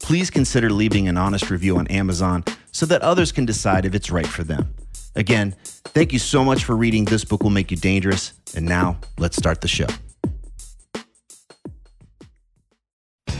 please consider leaving an honest review on Amazon so that others can decide if it's right for them. Again, thank you so much for reading This Book Will Make You Dangerous. And now, let's start the show. All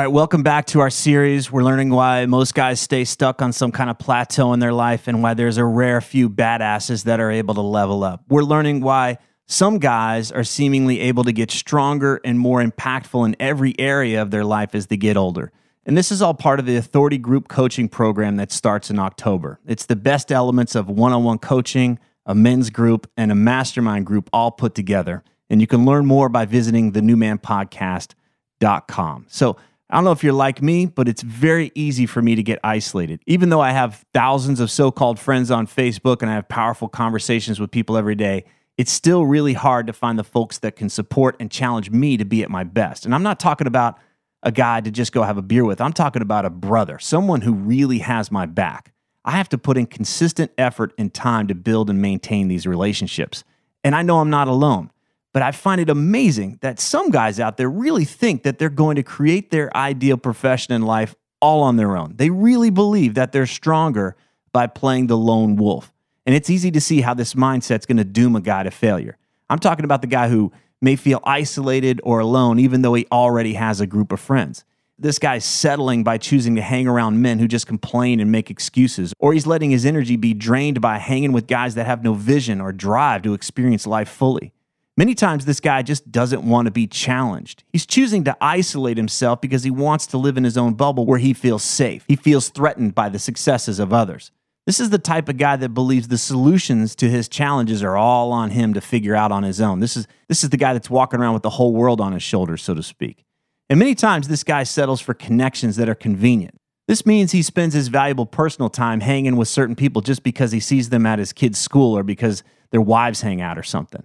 right, welcome back to our series. We're learning why most guys stay stuck on some kind of plateau in their life and why there's a rare few badasses that are able to level up. We're learning why some guys are seemingly able to get stronger and more impactful in every area of their life as they get older. And this is all part of the Authority Group Coaching program that starts in October. It's the best elements of one-on-one coaching, a men's group, and a mastermind group all put together. And you can learn more by visiting the newmanpodcast.com. So I don't know if you're like me, but it's very easy for me to get isolated. Even though I have thousands of so-called friends on Facebook and I have powerful conversations with people every day, it's still really hard to find the folks that can support and challenge me to be at my best. And I'm not talking about a guy to just go have a beer with. I'm talking about a brother, someone who really has my back. I have to put in consistent effort and time to build and maintain these relationships. And I know I'm not alone, but I find it amazing that some guys out there really think that they're going to create their ideal profession in life all on their own. They really believe that they're stronger by playing the lone wolf. And it's easy to see how this mindset's going to doom a guy to failure. I'm talking about the guy who may feel isolated or alone, even though he already has a group of friends. This guy's settling by choosing to hang around men who just complain and make excuses, or he's letting his energy be drained by hanging with guys that have no vision or drive to experience life fully. Many times, this guy just doesn't want to be challenged. He's choosing to isolate himself because he wants to live in his own bubble where he feels safe. He feels threatened by the successes of others. This is the type of guy that believes the solutions to his challenges are all on him to figure out on his own. This is the guy that's walking around with the whole world on his shoulders, so to speak. And many times, this guy settles for connections that are convenient. This means he spends his valuable personal time hanging with certain people just because he sees them at his kid's school or because their wives hang out or something.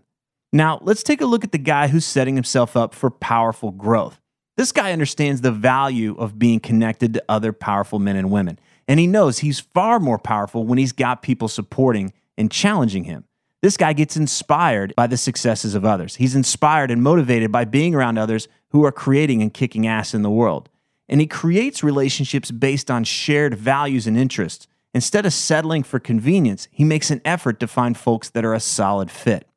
Now, let's take a look at the guy who's setting himself up for powerful growth. This guy understands the value of being connected to other powerful men and women. And he knows he's far more powerful when he's got people supporting and challenging him. This guy gets inspired by the successes of others. He's inspired and motivated by being around others who are creating and kicking ass in the world. And he creates relationships based on shared values and interests. Instead of settling for convenience, he makes an effort to find folks that are a solid fit.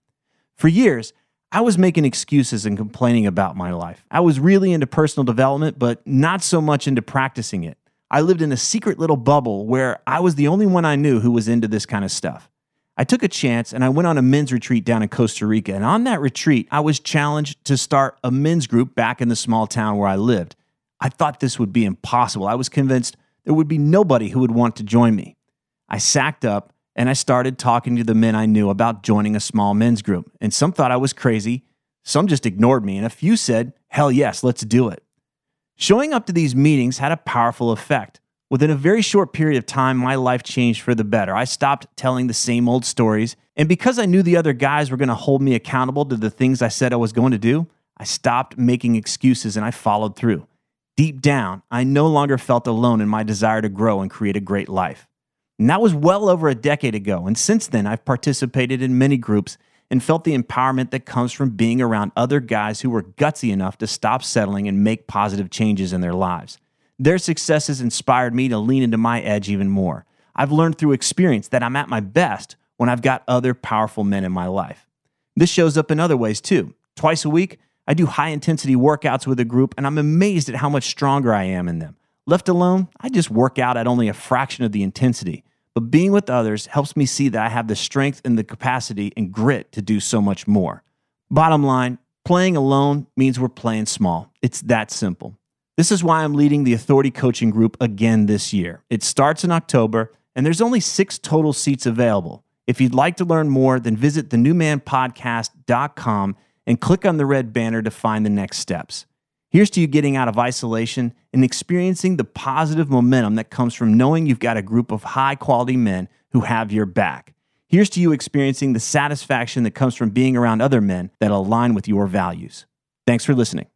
For years, I was making excuses and complaining about my life. I was really into personal development, but not so much into practicing it. I lived in a secret little bubble where I was the only one I knew who was into this kind of stuff. I took a chance and I went on a men's retreat down in Costa Rica. And on that retreat, I was challenged to start a men's group back in the small town where I lived. I thought this would be impossible. I was convinced there would be nobody who would want to join me. I sacked up and I started talking to the men I knew about joining a small men's group. And some thought I was crazy. Some just ignored me. And a few said, hell yes, let's do it. Showing up to these meetings had a powerful effect. Within a very short period of time, my life changed for the better. I stopped telling the same old stories, and because I knew the other guys were going to hold me accountable to the things I said I was going to do, I stopped making excuses and I followed through. Deep down, I no longer felt alone in my desire to grow and create a great life. And that was well over a decade ago, and since then, I've participated in many groups and felt the empowerment that comes from being around other guys who were gutsy enough to stop settling and make positive changes in their lives. Their successes inspired me to lean into my edge even more. I've learned through experience that I'm at my best when I've got other powerful men in my life. This shows up in other ways too. Twice a week, I do high-intensity workouts with a group, and I'm amazed at how much stronger I am in them. Left alone, I just work out at only a fraction of the intensity. But being with others helps me see that I have the strength and the capacity and grit to do so much more. Bottom line, playing alone means we're playing small. It's that simple. This is why I'm leading the Authority Coaching Group again this year. It starts in October, and there's only 6 total seats available. If you'd like to learn more, then visit the newmanpodcast.com and click on the red banner to find the next steps. Here's to you getting out of isolation and experiencing the positive momentum that comes from knowing you've got a group of high-quality men who have your back. Here's to you experiencing the satisfaction that comes from being around other men that align with your values. Thanks for listening.